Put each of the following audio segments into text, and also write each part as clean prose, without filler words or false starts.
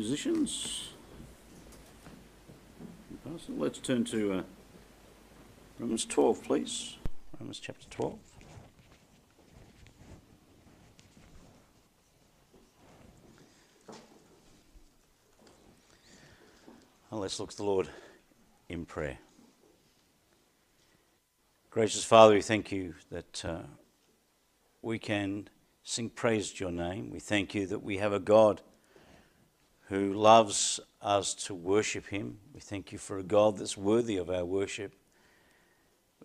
musicians. Let's turn to Romans 12, please. Romans chapter 12. Well, let's look to the Lord in prayer. Gracious Father, we thank you that we can sing praise to your name. We thank you that we have a God who loves us to worship him. We thank you for a God that's worthy of our worship.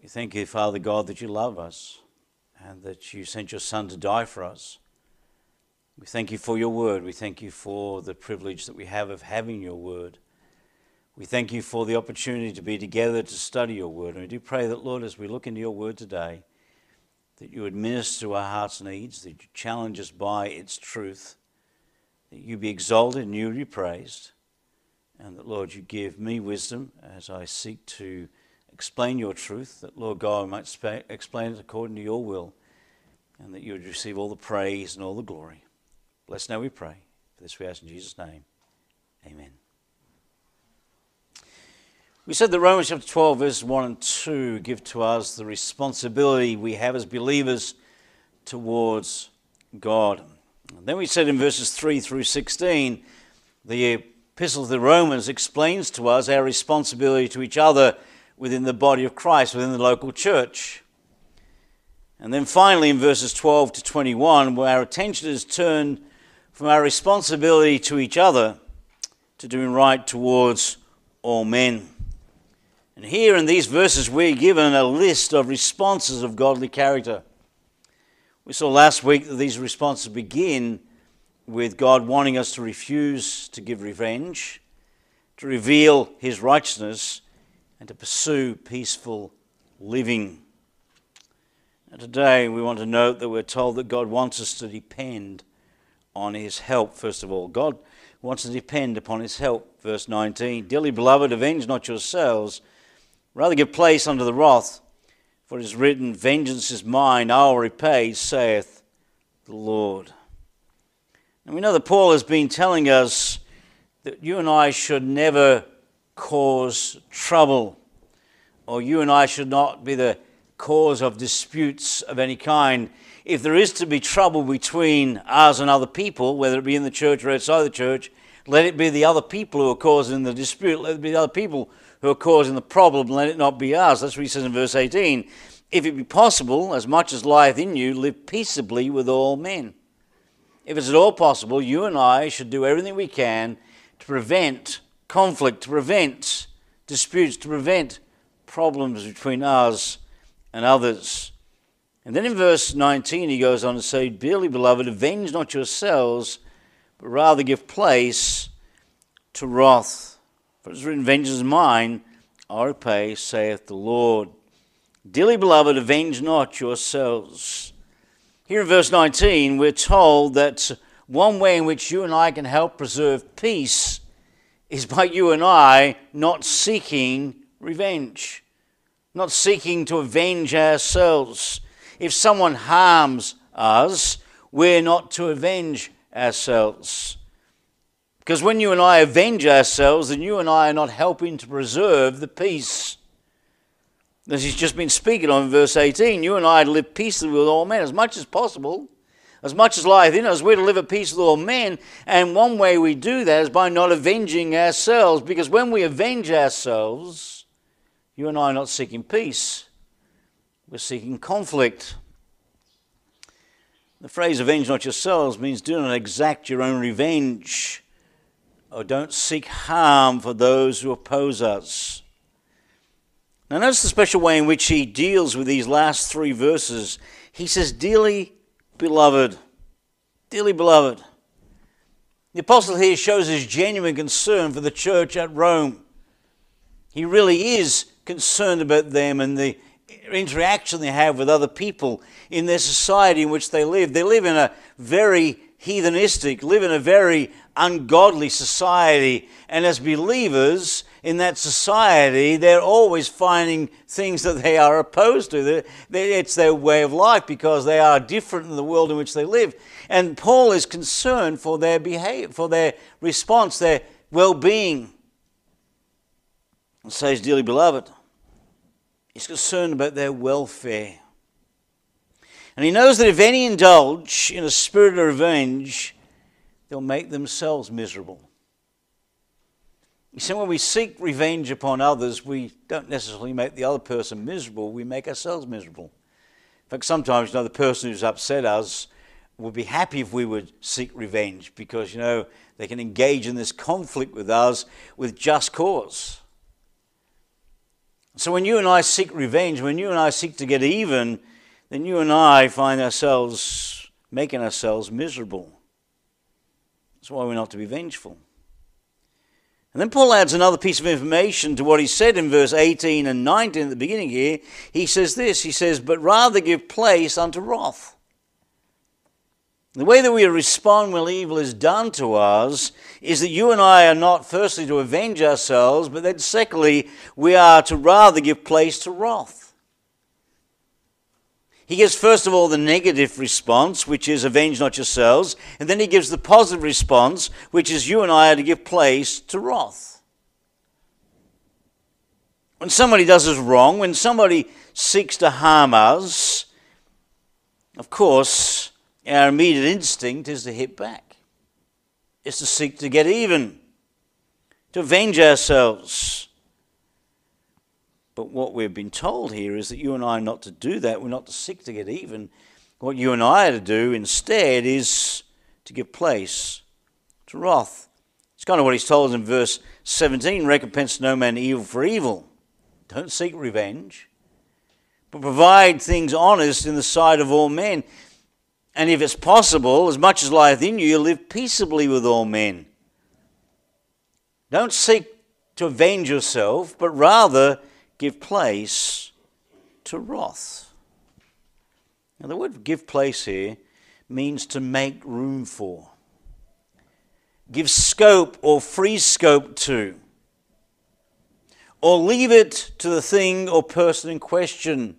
We thank you, Father God, that you love us and that you sent your Son to die for us. We thank you for your word. We thank you for the privilege that we have of having your word. We thank you for the opportunity to be together to study your word. And we do pray that, Lord, as we look into your word today, that you would minister to our hearts' needs, that you challenge us by its truth, that you be exalted and you be praised, and that, Lord, you give me wisdom as I seek to explain your truth, that, Lord God, I might explain it according to your will, and that you would receive all the praise and all the glory. Bless now we pray. For this we ask in Jesus' name. Amen. We said that Romans chapter 12, verses 1 and 2 give to us the responsibility we have as believers towards God. And then we said in verses 3 through 16, the Epistle to the Romans explains to us our responsibility to each other within the body of Christ, within the local church. And then finally in verses 12 to 21, where our attention is turned from our responsibility to each other to doing right towards all men. And here in these verses we're given a list of responses of godly character. We saw last week that these responses begin with God wanting us to refuse to give revenge, to reveal his righteousness, and to pursue peaceful living. And today we want to note that we're told that God wants us to depend on his help, first of all. God wants to depend upon his help, verse 19. Dearly beloved, avenge not yourselves, rather give place unto the wrath, for it is written, vengeance is mine, I will repay, saith the Lord. And we know that Paul has been telling us that you and I should never cause trouble, or you and I should not be the cause of disputes of any kind. If there is to be trouble between us and other people, whether it be in the church or outside the church, let it be the other people who are causing the dispute. Let it be the other people who are causing the problem. Let it not be us. That's what he says in verse 18. If it be possible, as much as lieth in you, live peaceably with all men. If it's at all possible, you and I should do everything we can to prevent conflict, to prevent disputes, to prevent problems between us and others. And then in verse 19 he goes on to say, dearly beloved, avenge not yourselves, but rather give place to wrath. For it is written, vengeance is mine, I repay, saith the Lord. Dearly beloved, avenge not yourselves. Here in verse 19 we're told that one way in which you and I can help preserve peace is by you and I not seeking revenge, not seeking to avenge ourselves. If someone harms us, we're not to avenge ourselves. Because when you and I avenge ourselves, then you and I are not helping to preserve the peace. As he's just been speaking on in verse 18, you and I are to live peaceably with all men as much as possible, as much as lieth in us, we're to live at peace with all men. And one way we do that is by not avenging ourselves, because when we avenge ourselves, you and I are not seeking peace. We're seeking conflict. The phrase avenge not yourselves means do not exact your own revenge or don't seek harm for those who oppose us. Now notice the special way in which he deals with these last three verses. He says, dearly beloved, dearly beloved. The apostle here shows his genuine concern for the church at Rome. He really is concerned about them and the interaction they have with other people in their society in which they live. They live in a very heathenistic, live in a very ungodly society. And as believers, in that society, they're always finding things that they are opposed to. It's their way of life because they are different in the world in which they live. And Paul is concerned for their behavior, for their response, their well-being. And says, dearly beloved, he's concerned about their welfare. And he knows that if any indulge in a spirit of revenge, they'll make themselves miserable. You see, when we seek revenge upon others, we don't necessarily make the other person miserable, we make ourselves miserable. In fact, sometimes, you know, the person who's upset us would be happy if we would seek revenge because, you know, they can engage in this conflict with us with just cause. So when you and I seek revenge, when you and I seek to get even, then you and I find ourselves making ourselves miserable. That's why we're not to be vengeful. And then Paul adds another piece of information to what he said in verse 18 and 19 at the beginning here. He says this, he says, but rather give place unto wrath. The way that we respond when evil is done to us is that you and I are not firstly to avenge ourselves, but then secondly, we are to rather give place to wrath. He gives first of all the negative response, which is avenge not yourselves, and then he gives the positive response, which is you and I are to give place to wrath. When somebody does us wrong, when somebody seeks to harm us, of course, our immediate instinct is to hit back. It's to seek to get even, to avenge ourselves. But what we've been told here is that you and I are not to do that. We're not to seek to get even. What you and I are to do instead is to give place to wrath. It's kind of what he's told us in verse 17, recompense no man evil for evil. Don't seek revenge, but provide things honest in the sight of all men. And if it's possible, as much as lieth in you, you live peaceably with all men. Don't seek to avenge yourself, but rather give place to wrath. Now the word give place here means to make room for. Give scope or free scope to. Or leave it to the thing or person in question.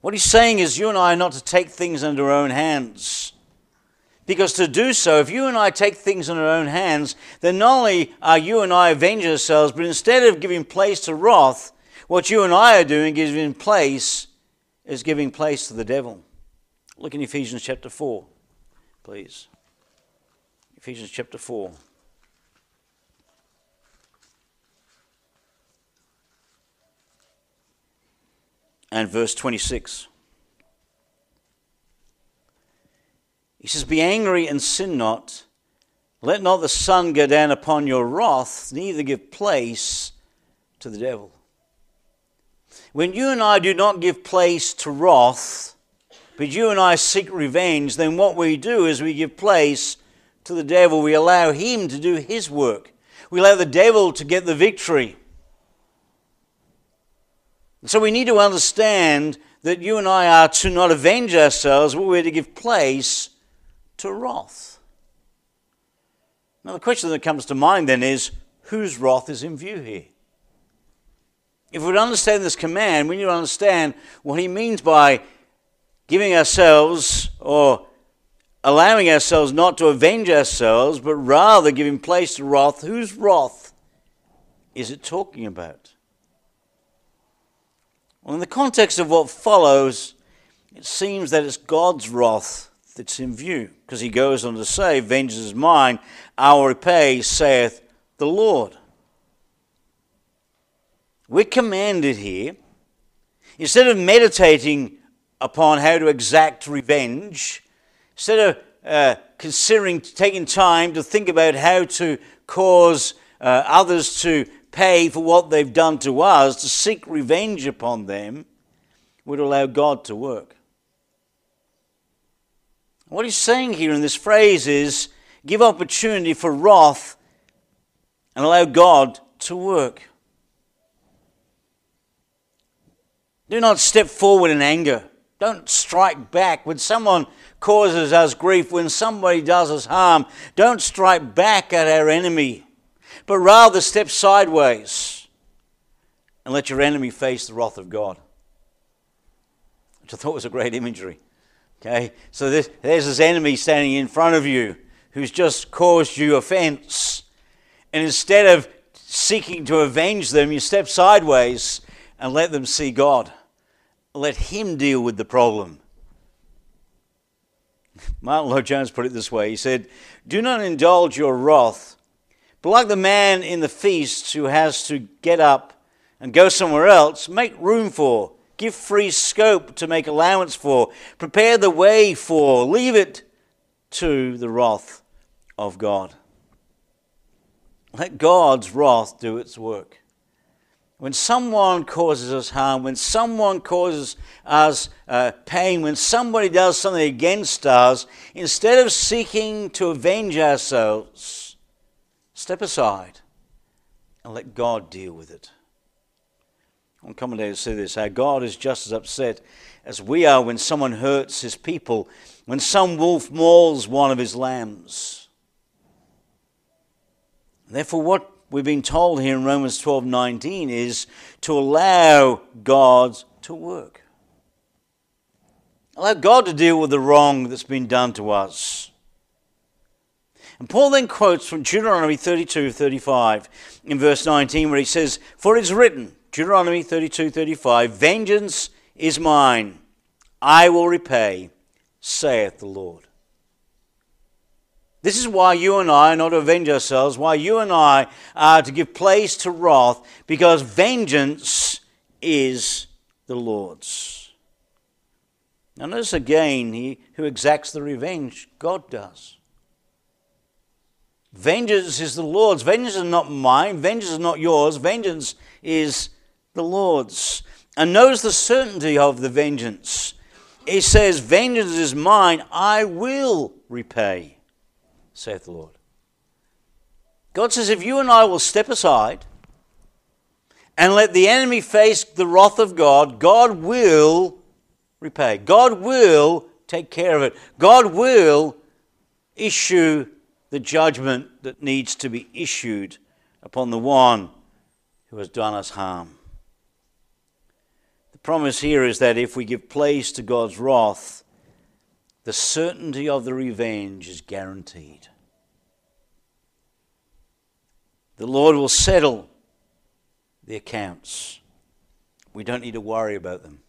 What he's saying is you and I are not to take things into our own hands. Because to do so, if you and I take things into our own hands, then not only are you and I avenging ourselves, but instead of giving place to wrath, what you and I are doing is giving place to the devil. Look in Ephesians chapter 4, please. Ephesians chapter 4. And verse 26. He says, be angry and sin not. Let not the sun go down upon your wrath, neither give place to the devil. When you and I do not give place to wrath, but you and I seek revenge, then what we do is we give place to the devil. We allow him to do his work. We allow the devil to get the victory. So we need to understand that you and I are to not avenge ourselves, but we're to give place to wrath. Now the question that comes to mind then is, whose wrath is in view here? If we understand this command, we need to understand what he means by giving ourselves or allowing ourselves not to avenge ourselves, but rather giving place to wrath. Whose wrath is it talking about? Well, in the context of what follows, it seems that it's God's wrath that's in view, because he goes on to say, vengeance is mine, I will repay, saith the Lord. We're commanded here, instead of meditating upon how to exact revenge, instead of considering, taking time to think about how to cause others to pay for what they've done to us, to seek revenge upon them, would allow God to work. What he's saying here in this phrase is, give opportunity for wrath and allow God to work. Do not step forward in anger. Don't strike back. When someone causes us grief, when somebody does us harm, don't strike back at our enemy. but rather step sideways and let your enemy face the wrath of God. Which I thought was a great imagery. Okay, so there's this enemy standing in front of you who's just caused you offense. And instead of seeking to avenge them, you step sideways and let them see God. Let him deal with the problem. Martyn Lloyd-Jones put it this way. He said, "Do not indulge your wrath, but like the man in the feast who has to get up and go somewhere else, make room for, give free scope to make allowance for, prepare the way for, leave it to the wrath of God." Let God's wrath do its work. When someone causes us harm, when someone causes us pain, when somebody does something against us, instead of seeking to avenge ourselves, step aside and let God deal with it. One commentator said this: our God is just as upset as we are when someone hurts his people, when some wolf mauls one of his lambs. Therefore, what we've been told here in Romans 12:19 is to allow God to work. Allow God to deal with the wrong that's been done to us. And Paul then quotes from Deuteronomy 32:35 in verse 19, where he says, "For it is written," Deuteronomy 32:35, "Vengeance is mine, I will repay, saith the Lord." This is why you and I are not to avenge ourselves, why you and I are to give place to wrath, because vengeance is the Lord's. Now notice again, he who exacts the revenge, God does. Vengeance is the Lord's. Vengeance is not mine. Vengeance is not yours. Vengeance is the Lord's. And notice the certainty of the vengeance. He says, "Vengeance is mine, I will repay, saith the Lord." God says, if you and I will step aside and let the enemy face the wrath of God, God will repay. God will take care of it. God will issue the judgment that needs to be issued upon the one who has done us harm. The promise here is that if we give place to God's wrath, the certainty of the revenge is guaranteed. The Lord will settle the accounts. We don't need to worry about them.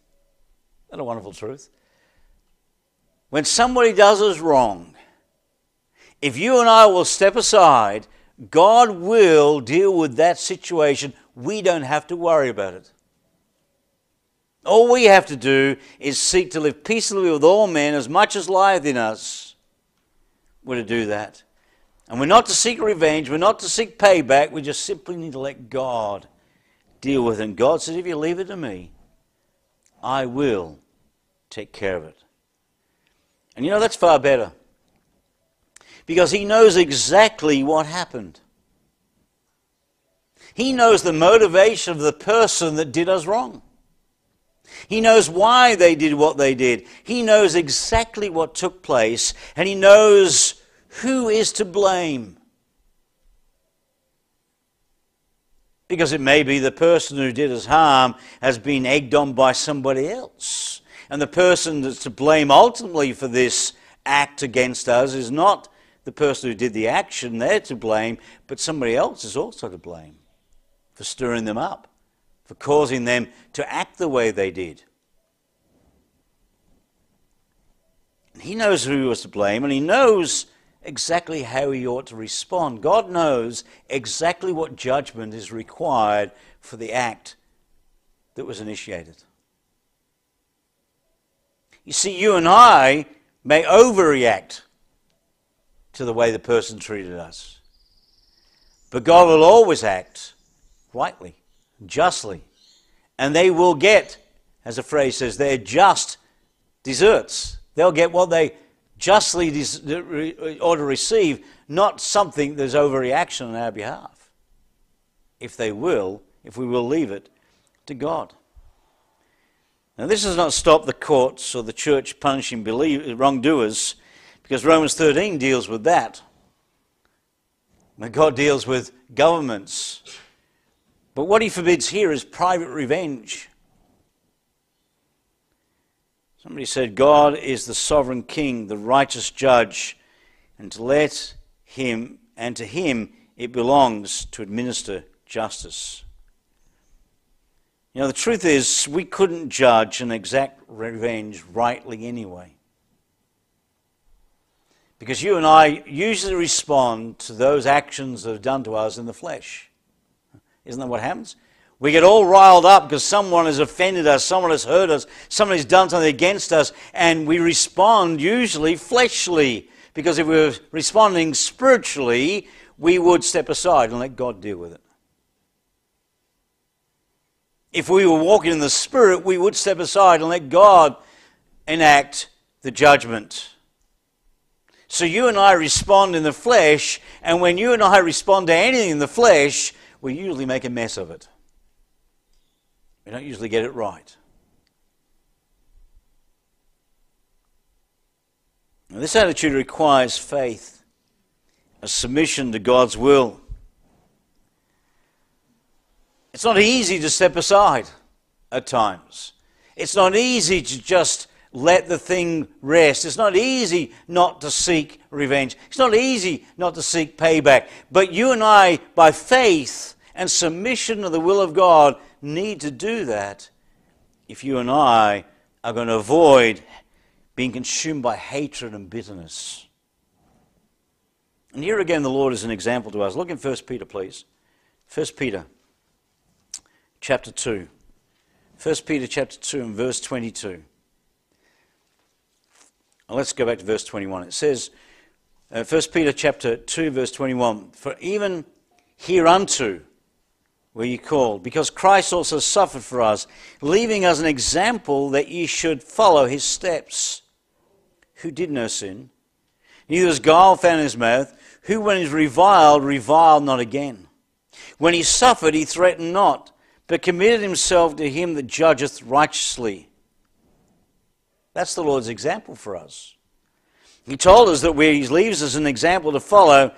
Isn't that a wonderful truth? When somebody does us wrong, if you and I will step aside, God will deal with that situation. We don't have to worry about it. All we have to do is seek to live peaceably with all men, as much as lieth in us. We're to do that. And we're not to seek revenge. We're not to seek payback. We just simply need to let God deal with it. And God says, if you leave it to me, I will take care of it. And you know, that's far better, because he knows exactly what happened. He knows the motivation of the person that did us wrong. He knows why they did what they did. He knows exactly what took place, and he knows who is to blame. Because it may be the person who did us harm has been egged on by somebody else, and the person that's to blame ultimately for this act against us is not the person who did the action. They're to blame, but somebody else is also to blame for stirring them up, for causing them to act the way they did. And he knows who was to blame, and he knows exactly how he ought to respond. God knows exactly what judgment is required for the act that was initiated. You see, you and I may overreact to the way the person treated us, but God will always act rightly, justly, and they will get, as the phrase says, their just deserts. They'll get what they justly ought to receive, not something that's overreaction on our behalf, if we will leave it to God. Now, this does not stop the courts or the church punishing wrongdoers, because Romans 13 deals with that. Now, God deals with governments. But what he forbids here is private revenge. Somebody said, God is the sovereign king, the righteous judge, and to him it belongs to administer justice. You know, the truth is, we couldn't judge and exact revenge rightly anyway. Because you and I usually respond to those actions that are done to us in the flesh. Isn't that what happens? We get all riled up because someone has offended us, someone has hurt us, someone has done something against us, and we respond usually fleshly. Because if we were responding spiritually, we would step aside and let God deal with it. If we were walking in the Spirit, we would step aside and let God enact the judgment. So you and I respond in the flesh, and when you and I respond to anything in the flesh, we usually make a mess of it. We don't usually get it right. Now, this attitude requires faith, a submission to God's will. It's not easy to step aside at times. It's not easy to just let the thing rest. It's not easy not to seek revenge. It's not easy not to seek payback. But you and I, by faith and submission to the will of God, need to do that if you and I are going to avoid being consumed by hatred and bitterness. And here again the Lord is an example to us. Look in First Peter, please. First Peter chapter 2. First Peter chapter 2 and verse 22. Now let's go back to verse 21. It says, First Peter chapter 2 verse 21, "For even hereunto were ye called, because Christ also suffered for us, leaving us an example that ye should follow his steps, who did no sin, neither was guile found in his mouth, who when he was reviled, reviled not again. When he suffered, he threatened not, but committed himself to him that judgeth righteously." That's the Lord's example for us. He told us that he leaves us an example to follow,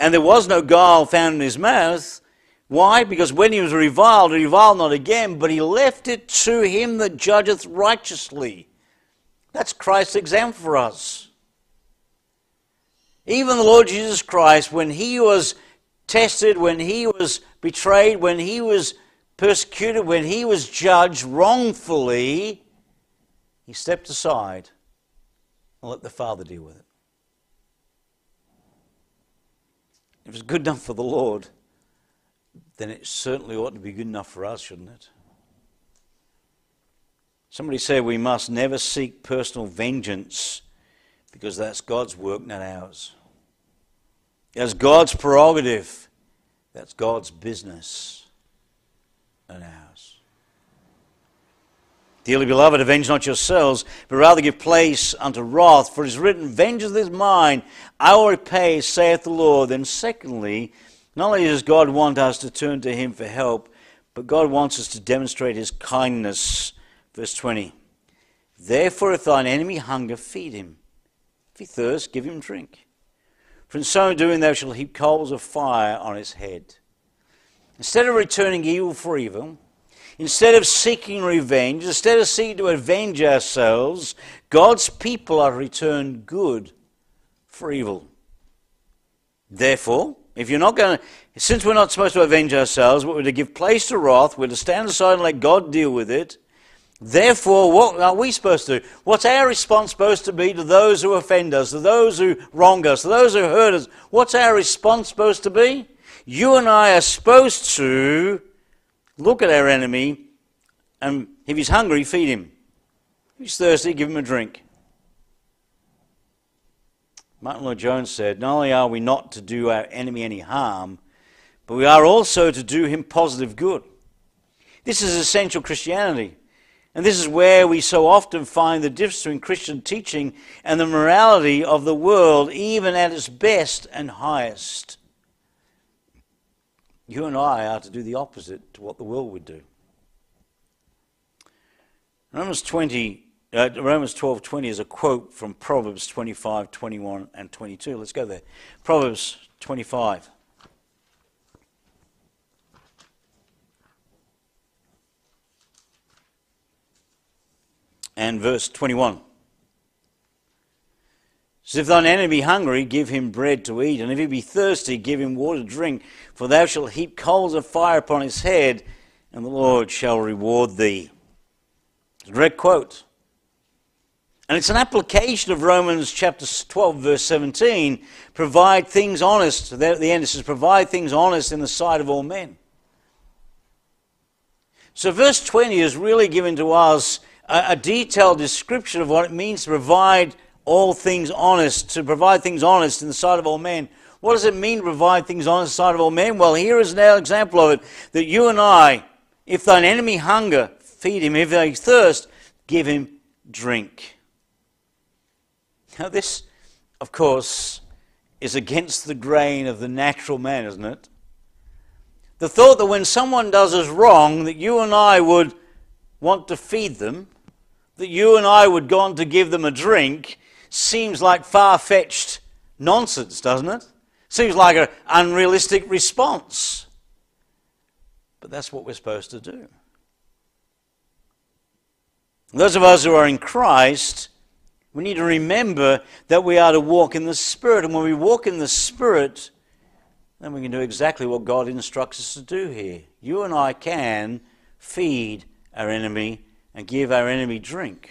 and there was no guile found in his mouth. Why? Because when he reviled not again, but he left it to him that judgeth righteously. That's Christ's example for us. Even the Lord Jesus Christ, when he was tested, when he was betrayed, when he was persecuted, when he was judged wrongfully, he stepped aside and let the Father deal with it. If it was good enough for the Lord, then it certainly ought to be good enough for us, shouldn't it? Somebody said we must never seek personal vengeance because that's God's work, not ours. That's God's prerogative. That's God's business, not ours. "Dearly beloved, avenge not yourselves, but rather give place unto wrath. For it is written, Vengeance is mine, I will repay, saith the Lord." Then secondly, not only does God want us to turn to him for help, but God wants us to demonstrate his kindness. Verse 20, "Therefore if thine enemy hunger, feed him. If he thirst, give him drink. For in so doing thou shalt heap coals of fire on his head." Instead of returning evil for evil, instead of seeking revenge, instead of seeking to avenge ourselves, God's people are returned good for evil. Therefore, if you're not going to, since we're not supposed to avenge ourselves, but we're to give place to wrath, we're to stand aside and let God deal with it. Therefore, what are we supposed to do? What's our response supposed to be to those who offend us, to those who wrong us, to those who hurt us? What's our response supposed to be? You and I are supposed to look at our enemy, and if he's hungry, feed him. If he's thirsty, give him a drink. Martyn Lloyd-Jones said, "Not only are we not to do our enemy any harm, but we are also to do him positive good." This is essential Christianity. And this is where we so often find the difference between Christian teaching and the morality of the world, even at its best and highest. You and I are to do the opposite to what the world would do. Romans 12:20 is a quote from Proverbs 25:21 and 22. Let's go there. Proverbs 25. and verse 21. So if thine enemy be hungry, give him bread to eat, and if he be thirsty, give him water to drink, for thou shalt heap coals of fire upon his head, and the Lord shall reward thee. It's a direct quote. And it's an application of Romans chapter 12, verse 17, provide things honest. There at the end it says, provide things honest in the sight of all men. So verse 20 is really given to us a detailed description of what it means to provide all things honest, to provide things honest in the sight of all men. What does it mean to provide things honest in the sight of all men? Well, here is an example of it, that you and I, if thine enemy hunger, feed him. If they thirst, give him drink. Now this, of course, is against the grain of the natural man, isn't it? The thought that when someone does us wrong, that you and I would want to feed them, that you and I would go on to give them a drink, seems like far-fetched nonsense, doesn't it? Seems like an unrealistic response. But that's what we're supposed to do. Those of us who are in Christ, we need to remember that we are to walk in the Spirit. And when we walk in the Spirit, then we can do exactly what God instructs us to do here. You and I can feed our enemy and give our enemy drink.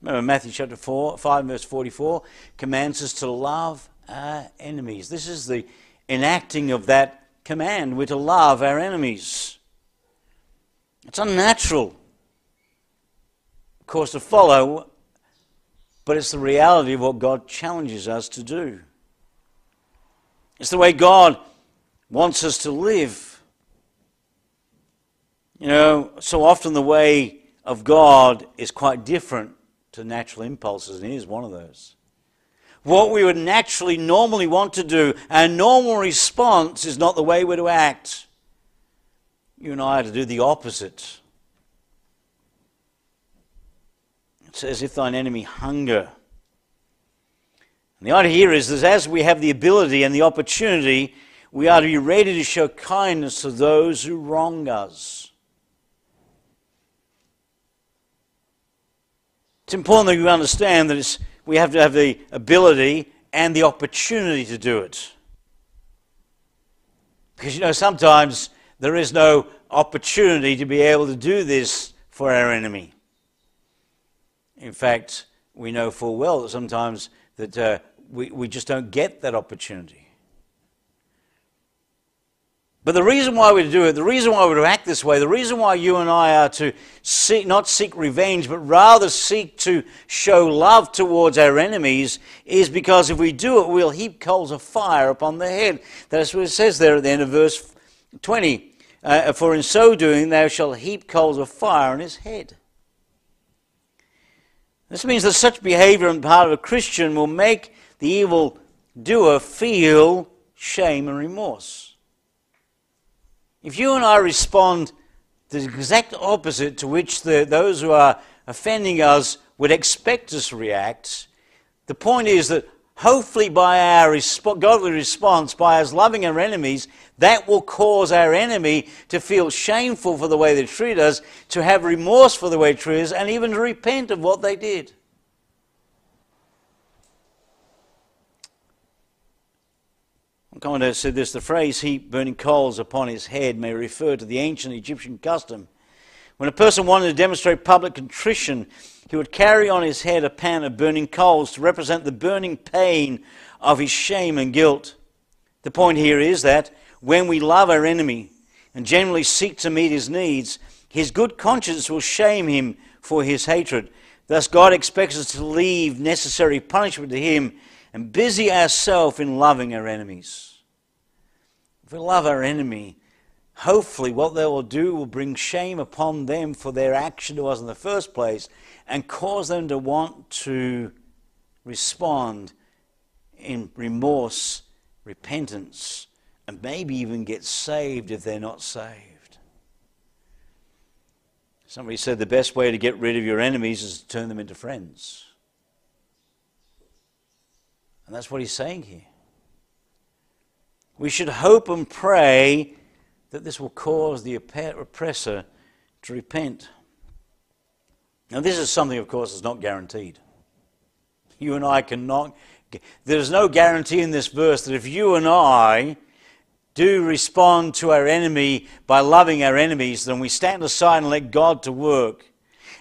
Remember Matthew chapter 5 verse 44 commands us to love our enemies. This is the enacting of that command. We're to love our enemies. It's unnatural, of course, to follow, but it's the reality of what God challenges us to do. It's the way God wants us to live. You know, so often the way of God is quite different to natural impulses, and here's one of those. What we would naturally normally want to do, our normal response, is not the way we're to act. You and I are to do the opposite. It says, if thine enemy hunger. And the idea here is that as we have the ability and the opportunity, we are to be ready to show kindness to those who wrong us. It's important that you understand that we have to have the ability and the opportunity to do it. Because, you know, sometimes there is no opportunity to be able to do this for our enemy. In fact, we know full well that sometimes that we just don't get that opportunity. But the reason why we do it, the reason why we act this way, the reason why you and I are to not seek revenge, but rather seek to show love towards our enemies, is because if we do it, we'll heap coals of fire upon their head. That's what it says there at the end of verse 20. For in so doing, thou shalt heap coals of fire on his head. This means that such behavior on the part of a Christian will make the evil doer feel shame and remorse. If you and I respond the exact opposite to which those who are offending us would expect us to react, the point is that hopefully by our godly response, by us loving our enemies, that will cause our enemy to feel shameful for the way they treat us, to have remorse for the way they treat us, and even to repent of what they did. One commentator said this, the phrase heap burning coals upon his head may refer to the ancient Egyptian custom. When a person wanted to demonstrate public contrition, he would carry on his head a pan of burning coals to represent the burning pain of his shame and guilt. The point here is that when we love our enemy and generally seek to meet his needs, his good conscience will shame him for his hatred. Thus God expects us to leave necessary punishment to him and busy ourselves in loving our enemies. If we love our enemy, hopefully what they will do will bring shame upon them for their action to us in the first place and cause them to want to respond in remorse, repentance, and maybe even get saved if they're not saved. Somebody said the best way to get rid of your enemies is to turn them into friends. And that's what he's saying here. We should hope and pray that this will cause the oppressor to repent. Now this is something, of course, that's not guaranteed. You and I cannot... There's no guarantee in this verse that if you and I do respond to our enemy by loving our enemies, then we stand aside and let God to work,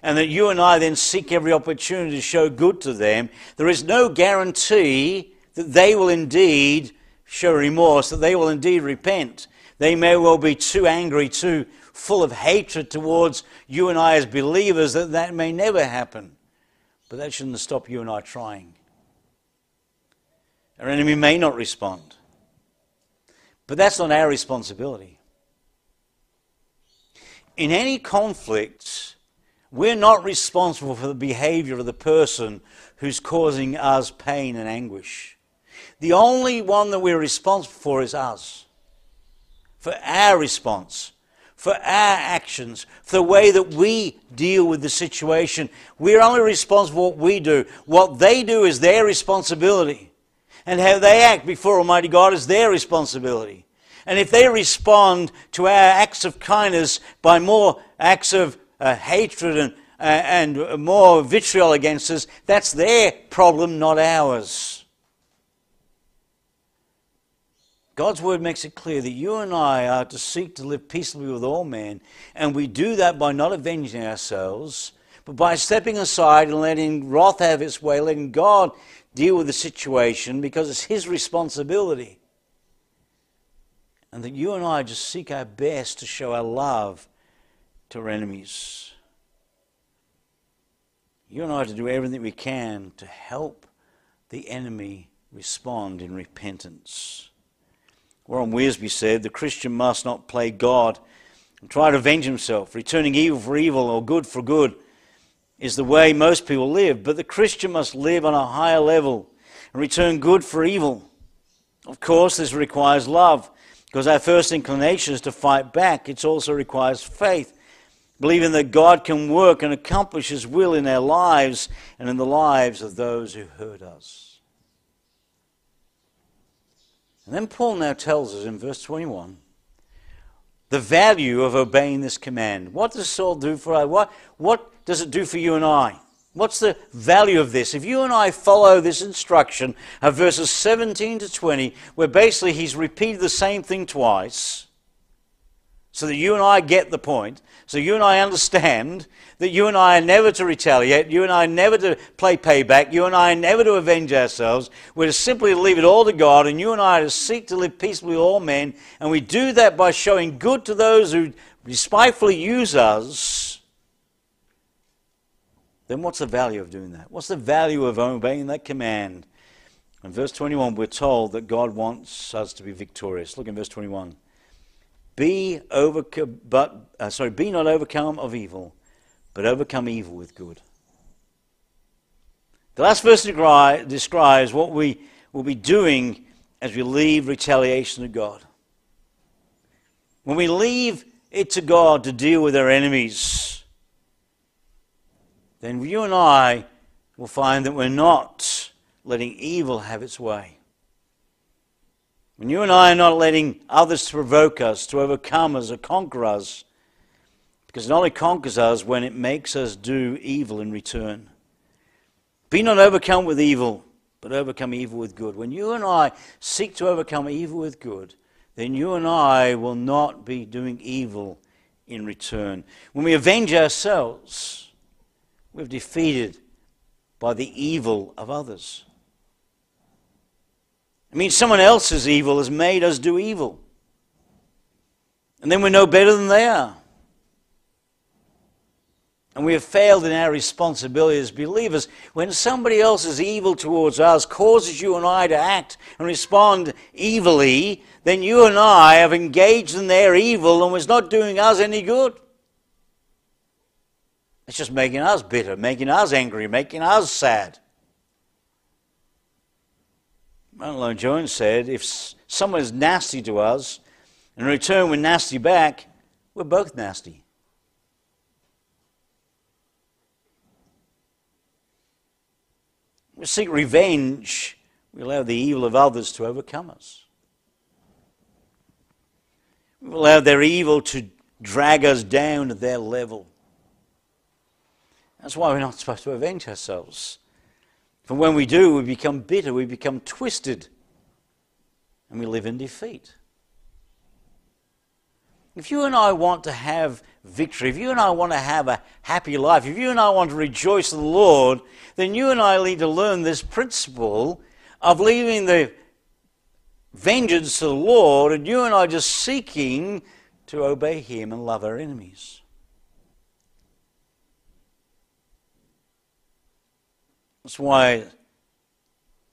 and that you and I then seek every opportunity to show good to them. There is no guarantee that they will indeed show remorse, that they will indeed repent. They may well be too angry, too full of hatred towards you and I as believers, that that may never happen. But that shouldn't stop you and I trying. Our enemy may not respond, but that's not our responsibility. In any conflict, we're not responsible for the behavior of the person who's causing us pain and anguish. The only one that we're responsible for is us, for our response, for our actions, for the way that we deal with the situation. We're only responsible for what we do. What they do is their responsibility. And how they act before Almighty God is their responsibility. And if they respond to our acts of kindness by more acts of hatred and more vitriol against us, that's their problem, not ours. God's word makes it clear that you and I are to seek to live peaceably with all men, and we do that by not avenging ourselves, but by stepping aside and letting wrath have its way, letting God deal with the situation, because it's his responsibility. And that you and I just seek our best to show our love to our enemies. You and I are to do everything we can to help the enemy respond in repentance. Warren Wearsby said, "The Christian must not play God and try to avenge himself. Returning evil for evil or good for good is the way most people live, but the Christian must live on a higher level and return good for evil. Of course, this requires love, because our first inclination is to fight back. It also requires faith, believing that God can work and accomplish his will in our lives and in the lives of those who hurt us." And then Paul now tells us in verse 21, the value of obeying this command. What does Saul do for us? What does it do for you and I? What's the value of this? If you and I follow this instruction of verses 17 to 20, where basically he's repeated the same thing twice, so that you and I get the point, so you and I understand that you and I are never to retaliate, you and I are never to play payback, you and I are never to avenge ourselves. We're to simply leave it all to God, and you and I are to seek to live peaceably with all men, and we do that by showing good to those who despitefully use us. Then what's the value of doing that? What's the value of obeying that command? In verse 21, we're told that God wants us to be victorious. Look in verse 21. Be not overcome of evil, but overcome evil with good. The last verse describes what we will be doing as we leave retaliation to God. When we leave it to God to deal with our enemies, then you and I will find that we're not letting evil have its way. When you and I are not letting others to provoke us, to overcome us, or conquer us, because it only conquers us when it makes us do evil in return. Be not overcome with evil, but overcome evil with good. When you and I seek to overcome evil with good, then you and I will not be doing evil in return. When we avenge ourselves, we're defeated by the evil of others. I mean, someone else's evil has made us do evil, and then we're no better than they are. And we have failed in our responsibility as believers. When somebody else's evil towards us causes you and I to act and respond evilly, then you and I have engaged in their evil, and it's not doing us any good. It's just making us bitter, making us angry, making us sad. Martyn Lloyd-Jones said, if someone is nasty to us, and in return we're nasty back, we're both nasty. We seek revenge, we allow the evil of others to overcome us. We allow their evil to drag us down to their level. That's why we're not supposed to avenge ourselves. For when we do, we become bitter, we become twisted, and we live in defeat. If you and I want to have victory, if you and I want to have a happy life, if you and I want to rejoice in the Lord, then you and I need to learn this principle of leaving the vengeance to the Lord, and you and I just seeking to obey Him and love our enemies. That's why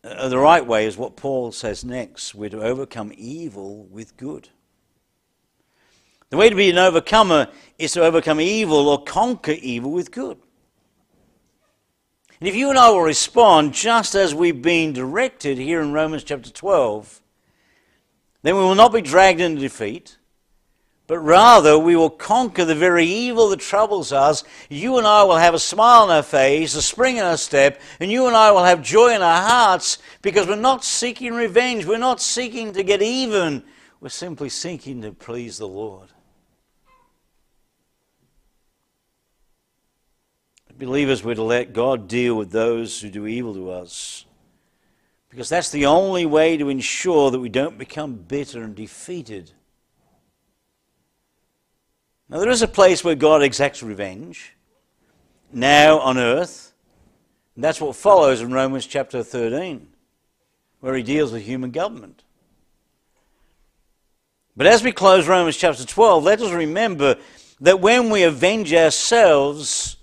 the right way is what Paul says next. We're to overcome evil with good. The way to be an overcomer is to overcome evil or conquer evil with good. And if you and I will respond just as we've been directed here in Romans chapter 12, then we will not be dragged into defeat, but rather we will conquer the very evil that troubles us. You and I will have a smile on our face, a spring in our step, and you and I will have joy in our hearts because we're not seeking revenge. We're not seeking to get even. We're simply seeking to please the Lord. Believers, we're to let God deal with those who do evil to us, because that's the only way to ensure that we don't become bitter and defeated. Now, there is a place where God exacts revenge, now on earth, and that's what follows in Romans chapter 13, where He deals with human government. But as we close Romans chapter 12, let us remember that when we avenge ourselves,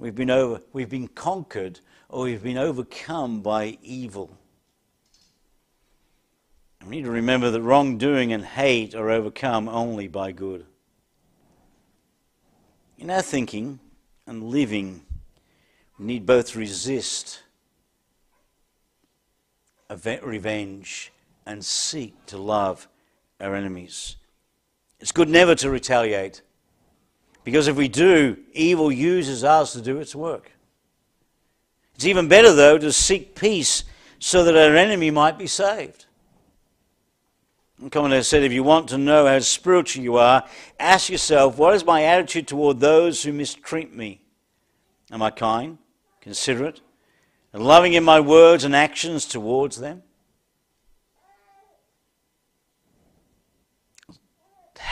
we've been conquered, or we've been overcome by evil. We need to remember that wrongdoing and hate are overcome only by good. In our thinking and living, we need both to resist revenge and seek to love our enemies. It's good never to retaliate, because if we do, evil uses us to do its work. It's even better, though, to seek peace so that our enemy might be saved. One commentator said, if you want to know how spiritual you are, ask yourself, what is my attitude toward those who mistreat me? Am I kind, considerate, and loving in my words and actions towards them?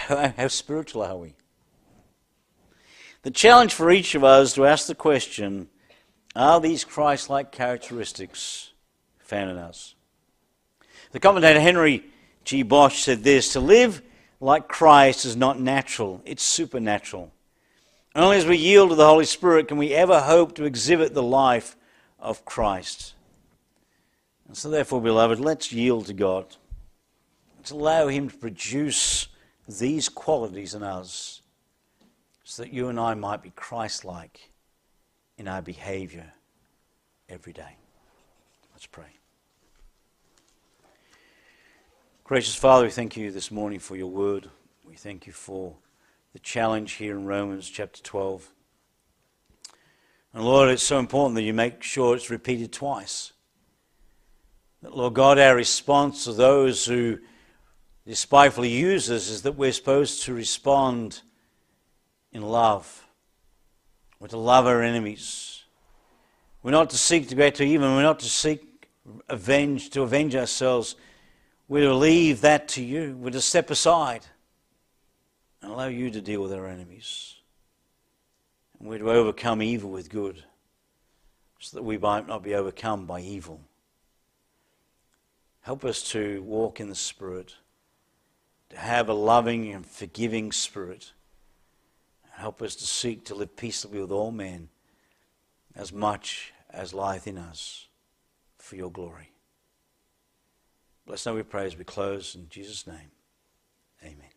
How spiritual are we? The challenge for each of us is to ask the question, are these Christ-like characteristics found in us? The commentator Henry G. Bosch said this, to live like Christ is not natural, it's supernatural. Only as we yield to the Holy Spirit can we ever hope to exhibit the life of Christ. And so therefore, beloved, let's yield to God. Let's allow Him to produce these qualities in us, so that you and I might be Christ-like in our behavior every day. Let's pray. Gracious Father, we thank you this morning for your word. We thank you for the challenge here in Romans chapter 12. And Lord, it's so important that you make sure it's repeated twice. That, Lord God, our response to those who despitefully use us is that we're supposed to respond in love. We're to love our enemies. We're not to seek to get to even. We're not to seek avenge, to avenge ourselves. We're to leave that to you. We're to step aside and allow you to deal with our enemies. And we're to overcome evil with good, so that we might not be overcome by evil. Help us to walk in the Spirit, to have a loving and forgiving spirit. Help us to seek to live peaceably with all men, as much as lieth in us, for your glory. Bless now we pray as we close, in Jesus' name, amen.